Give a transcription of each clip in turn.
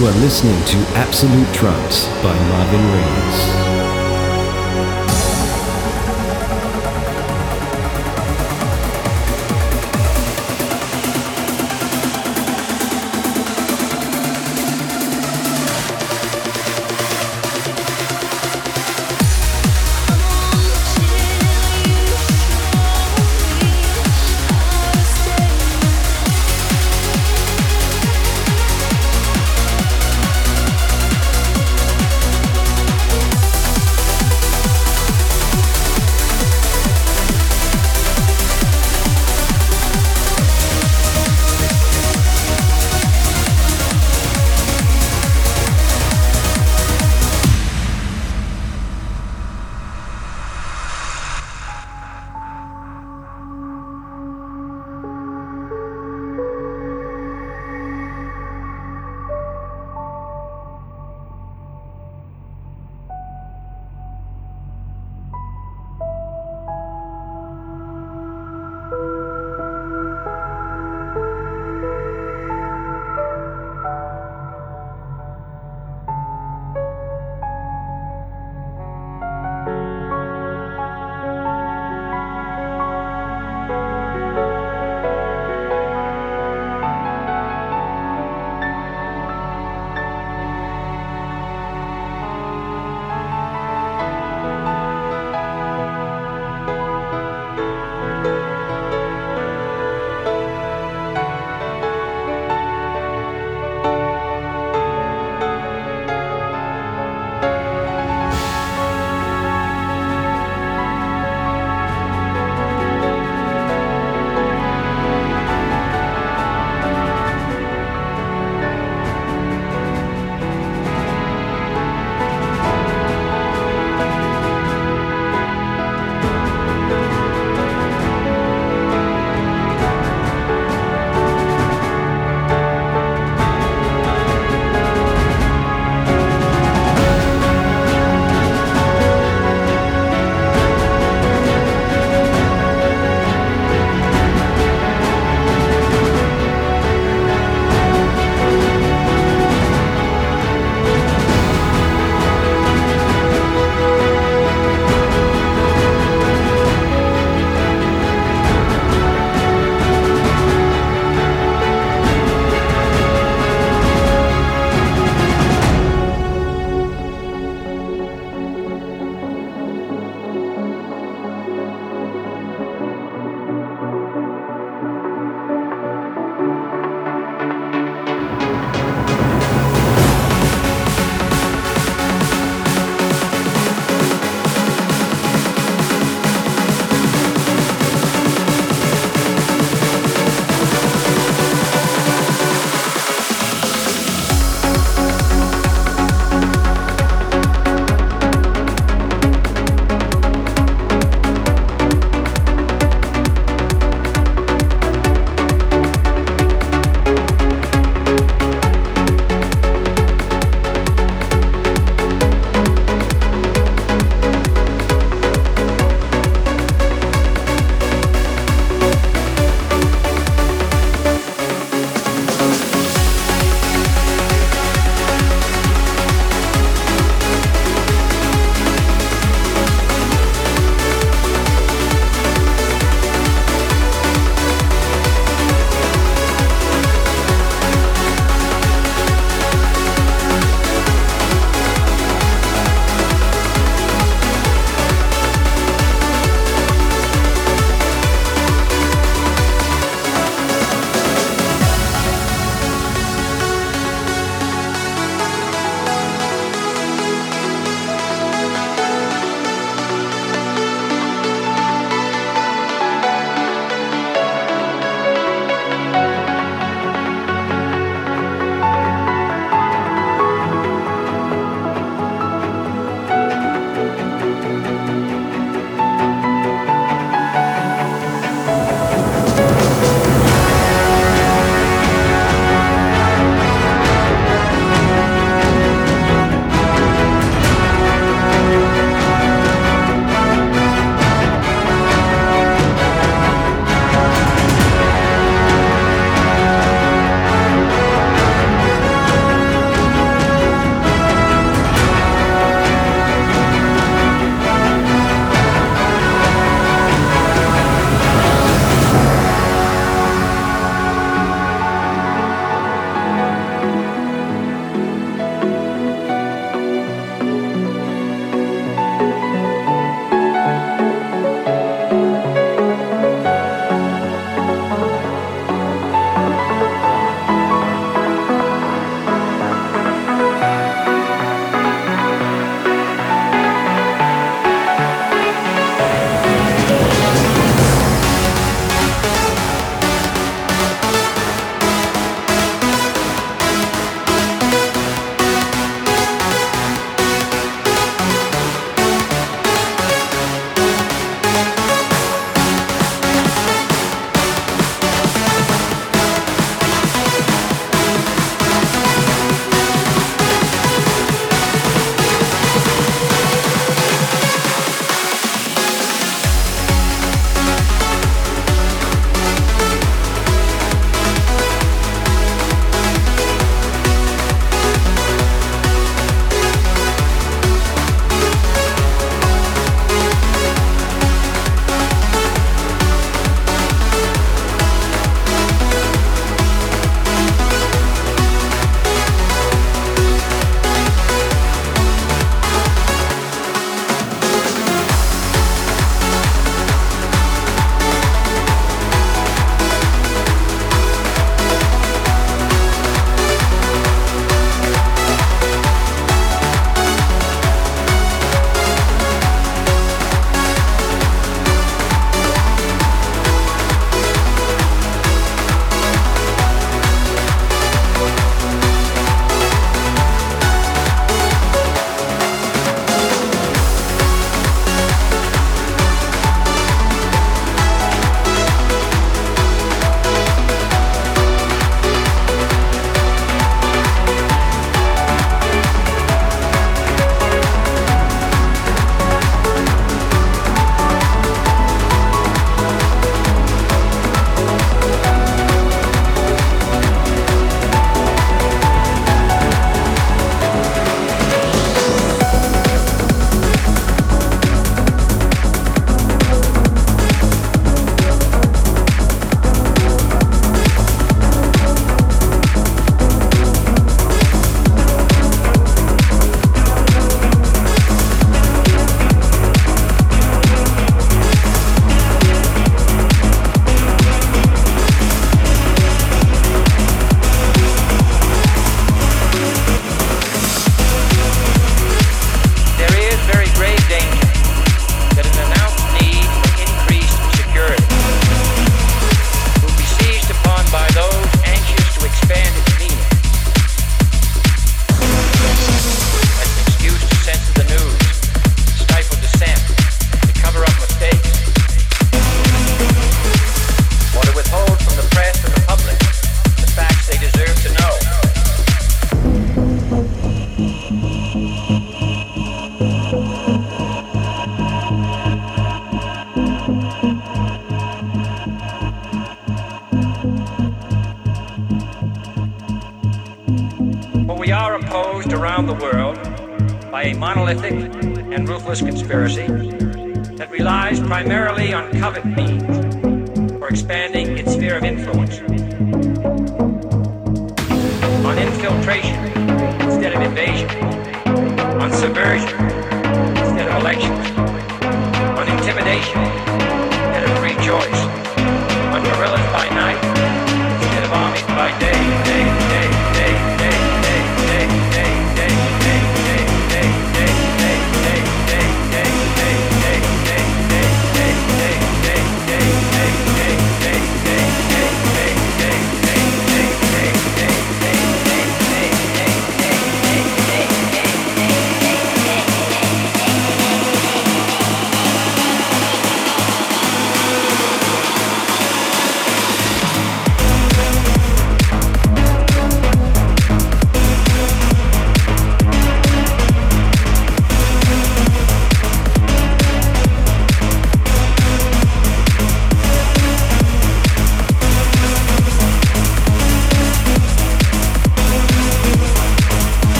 You are listening to Absolute Trance by Marvin Reyes. around the world by a monolithic and ruthless conspiracy that relies primarily on covert means for expanding its sphere of influence, on infiltration instead of invasion, on subversion instead of elections, on intimidation instead of free choice, on guerrillas by night instead of armies by day.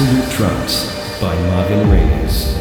Absolute Trance by Marvin Reyes.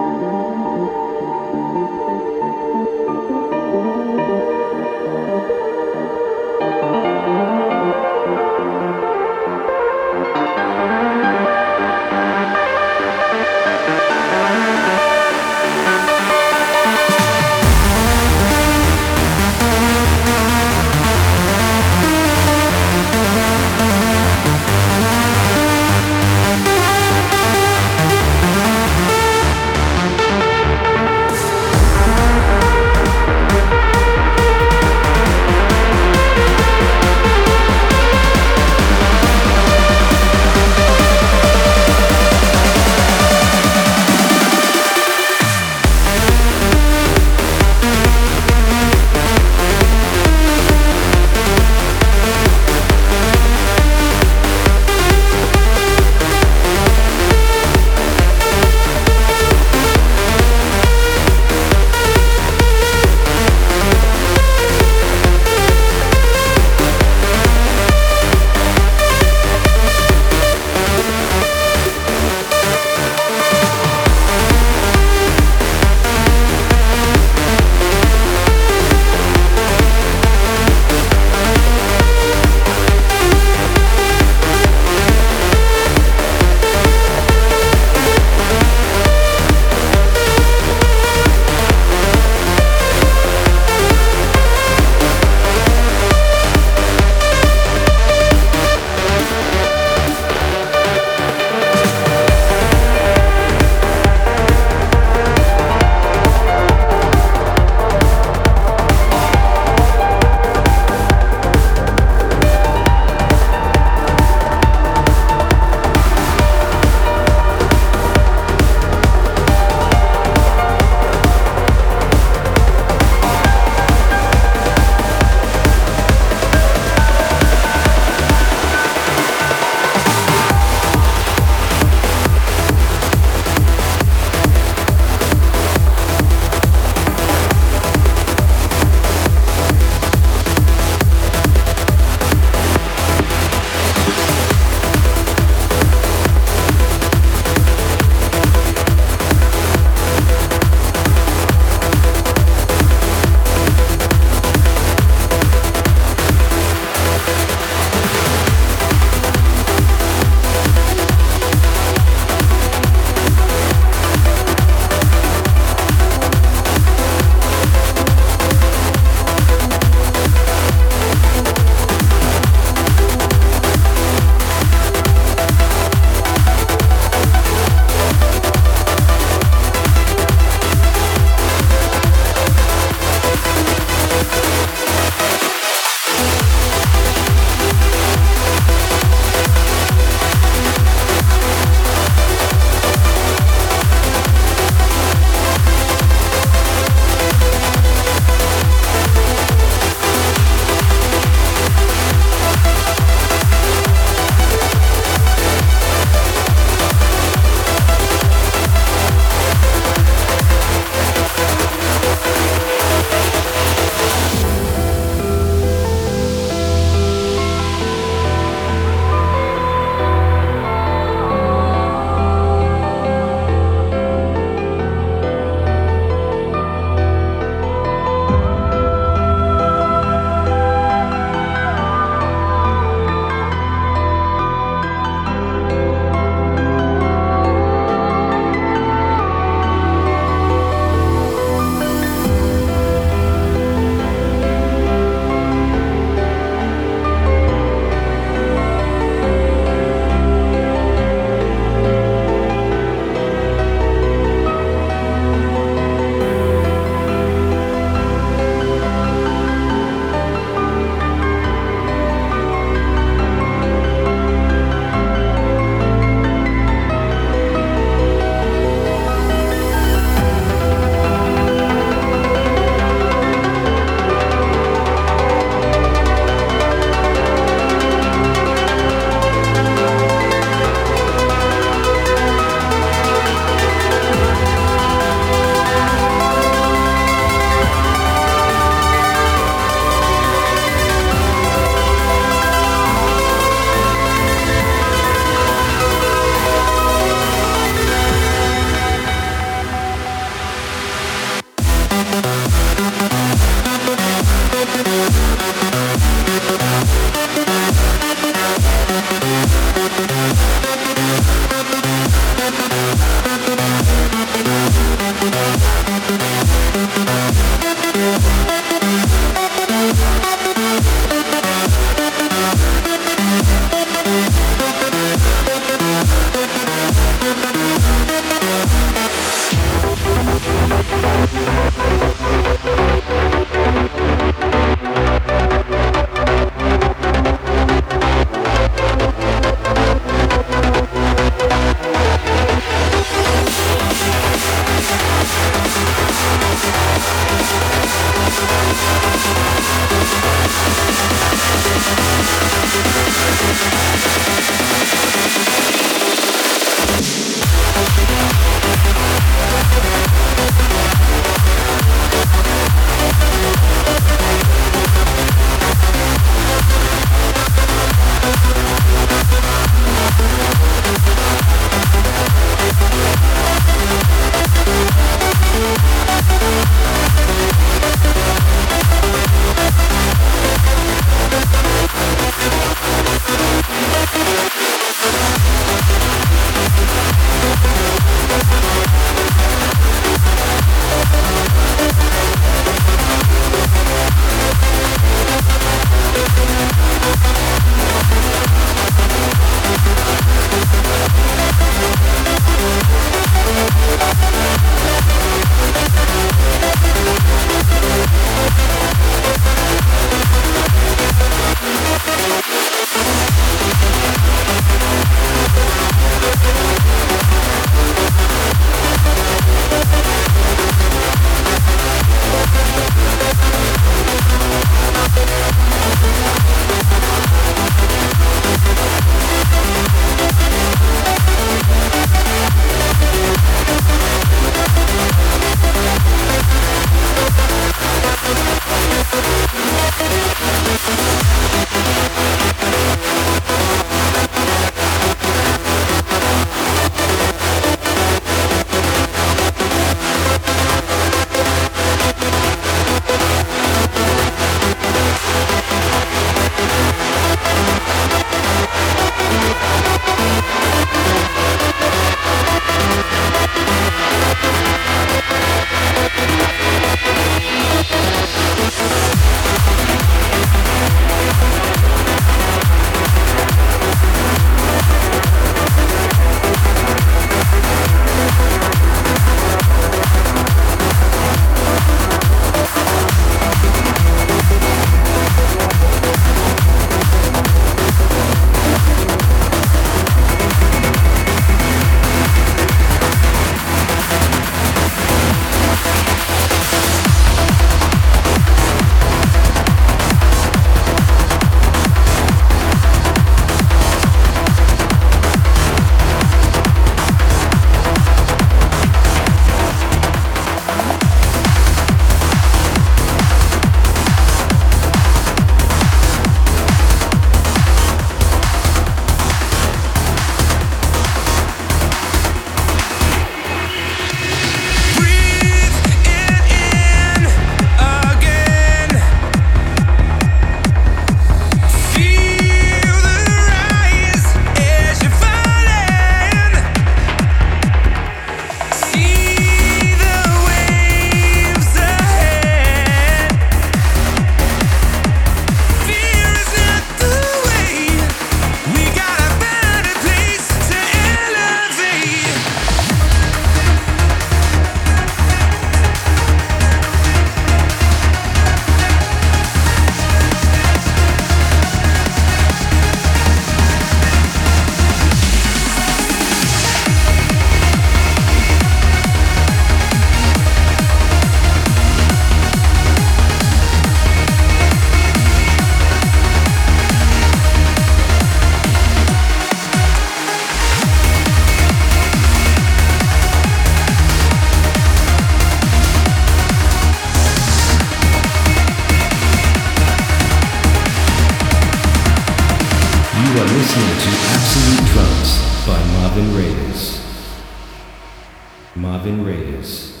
Marvin Reyes.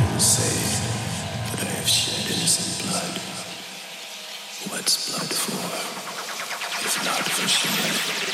been saved, but I have shed innocent blood. What's blood for, if not for shedding?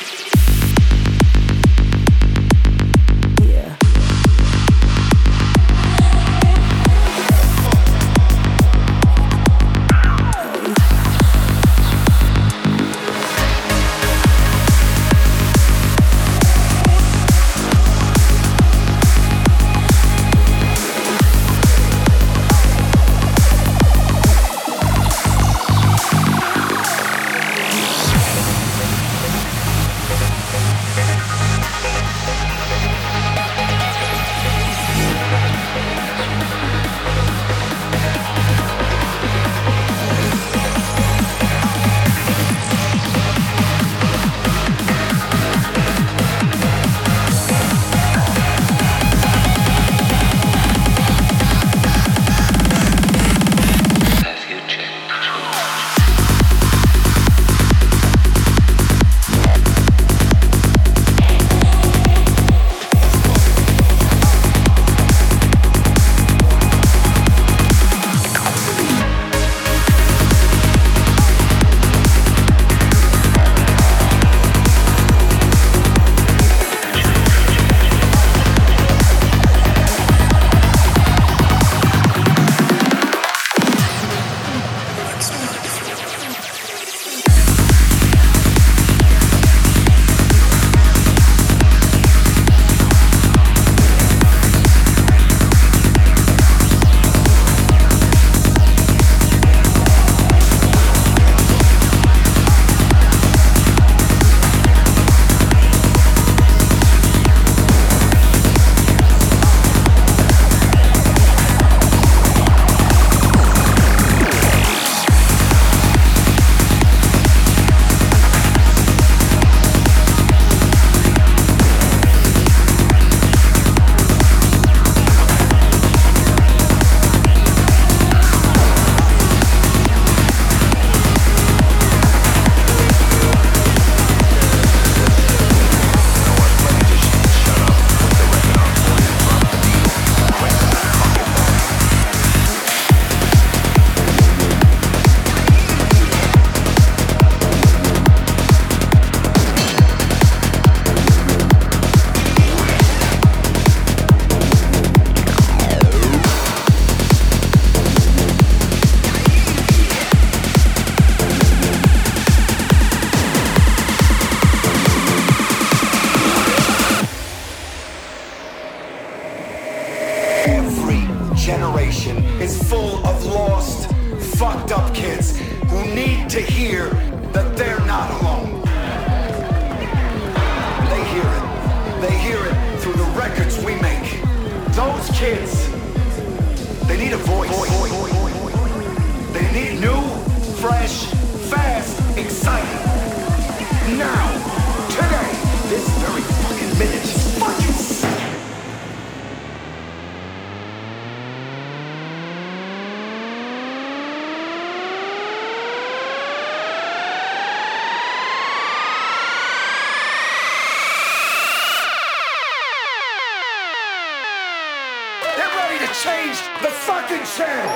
Change the fucking channel!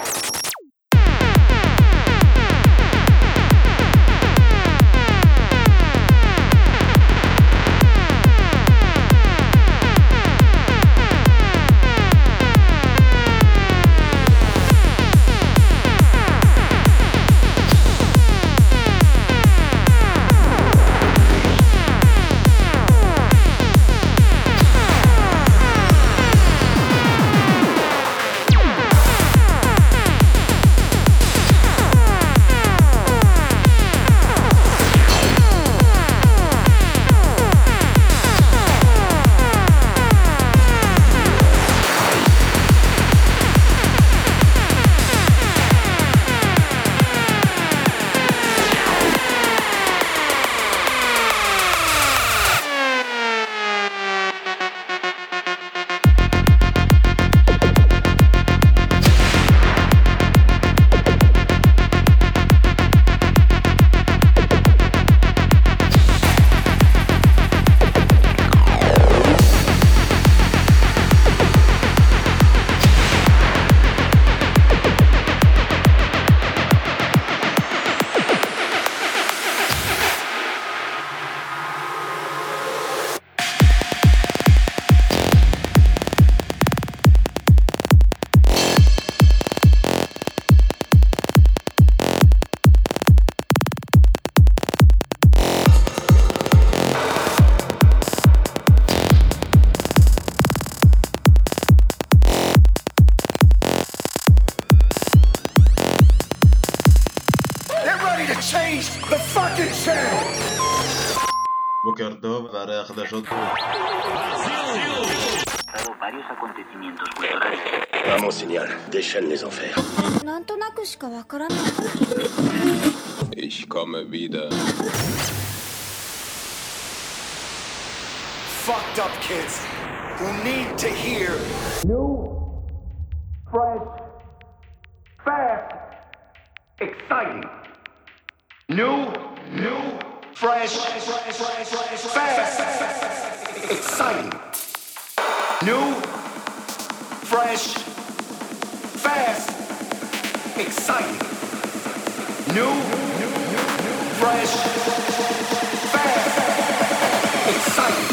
change the fucking channel. Boker Tov, Vareach de Shot. Varios acontecimientos culturales. Vamos, señal, déchaîne les enfers. Ich komme wieder. Fucked up kids who need to hear new, fresh, fast, exciting. New, fresh, fast, exciting. New, fresh, fast, exciting. New, fresh, fast, exciting.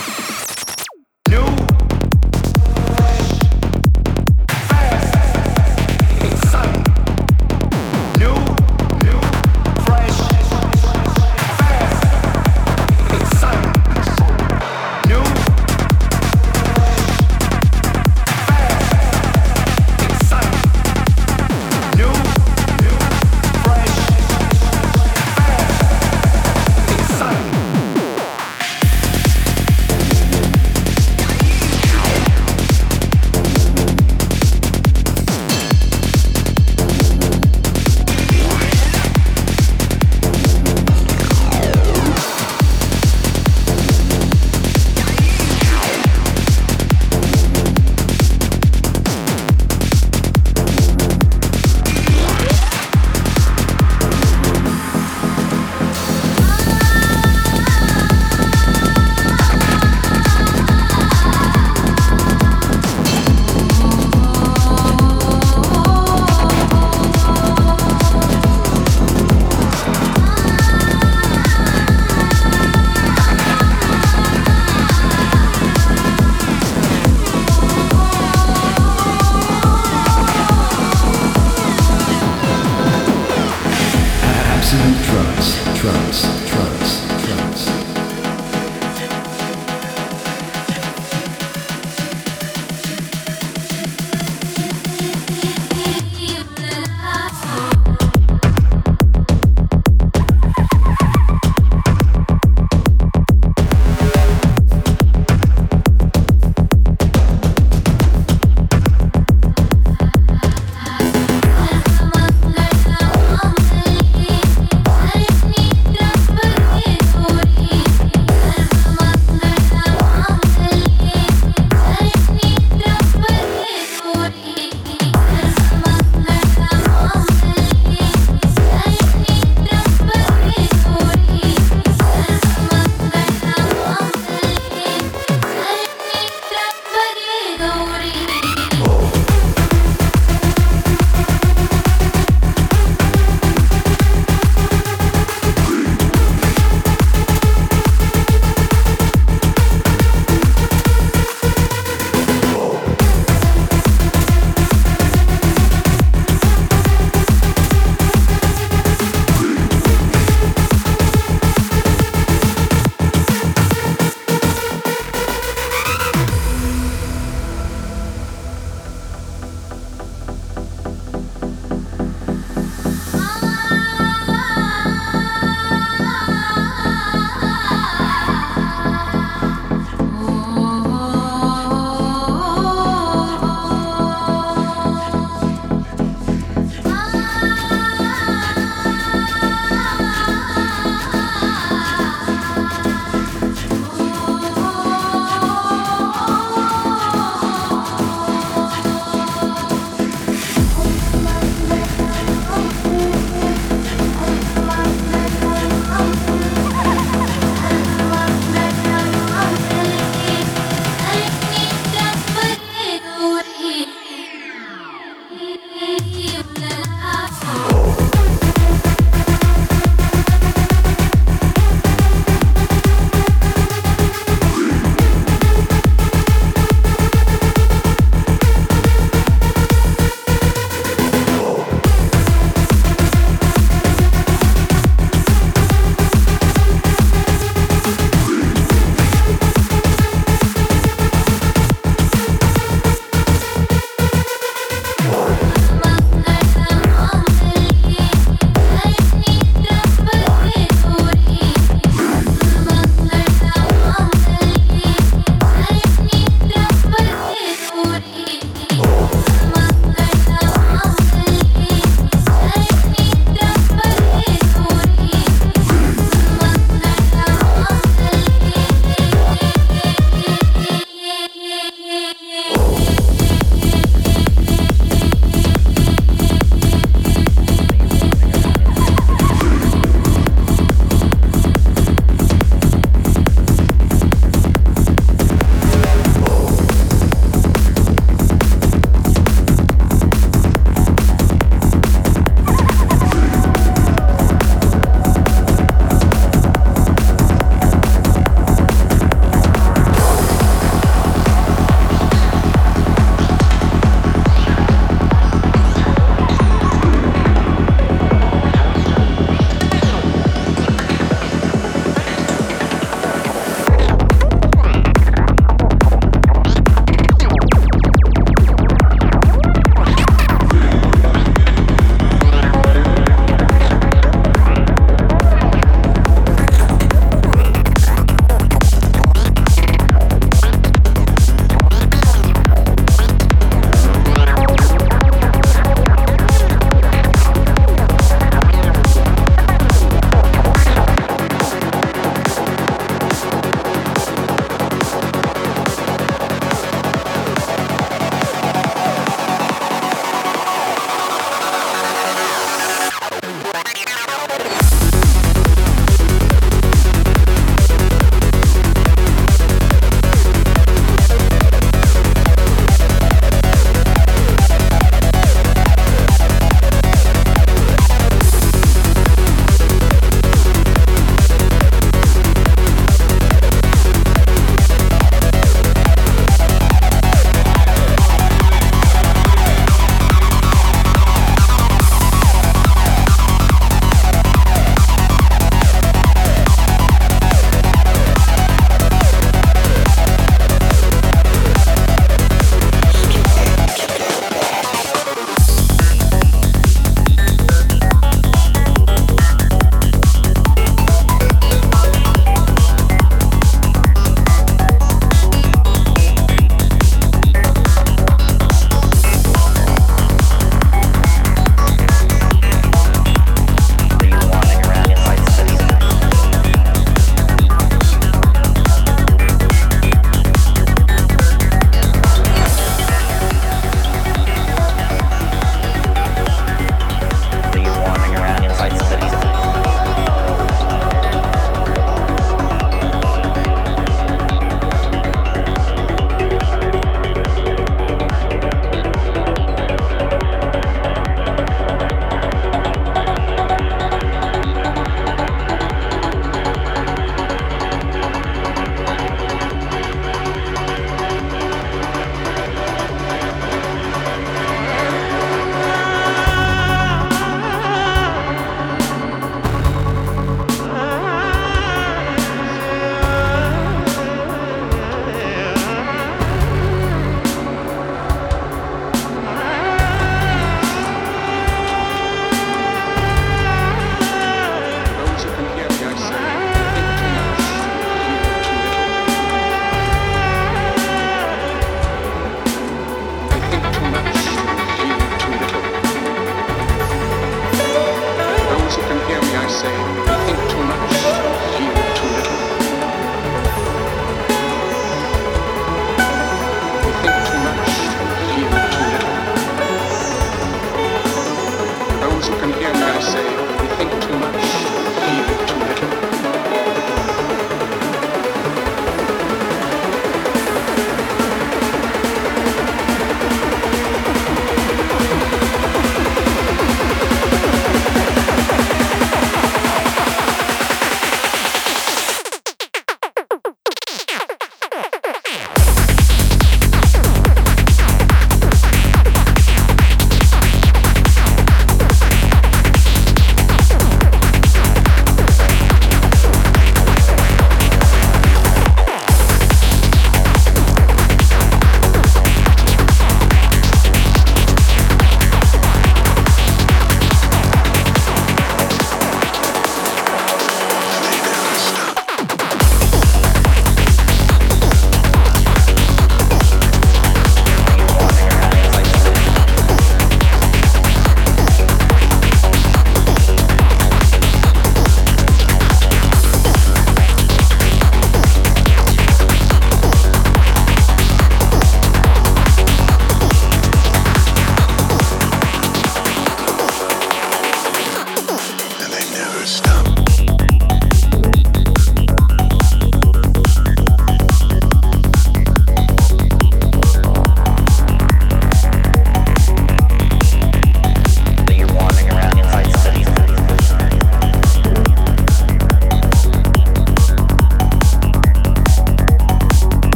As you can hear me, I say, we think too much, leave it too little.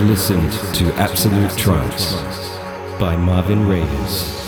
Listened to Absolute Trance by Marvin Reyes.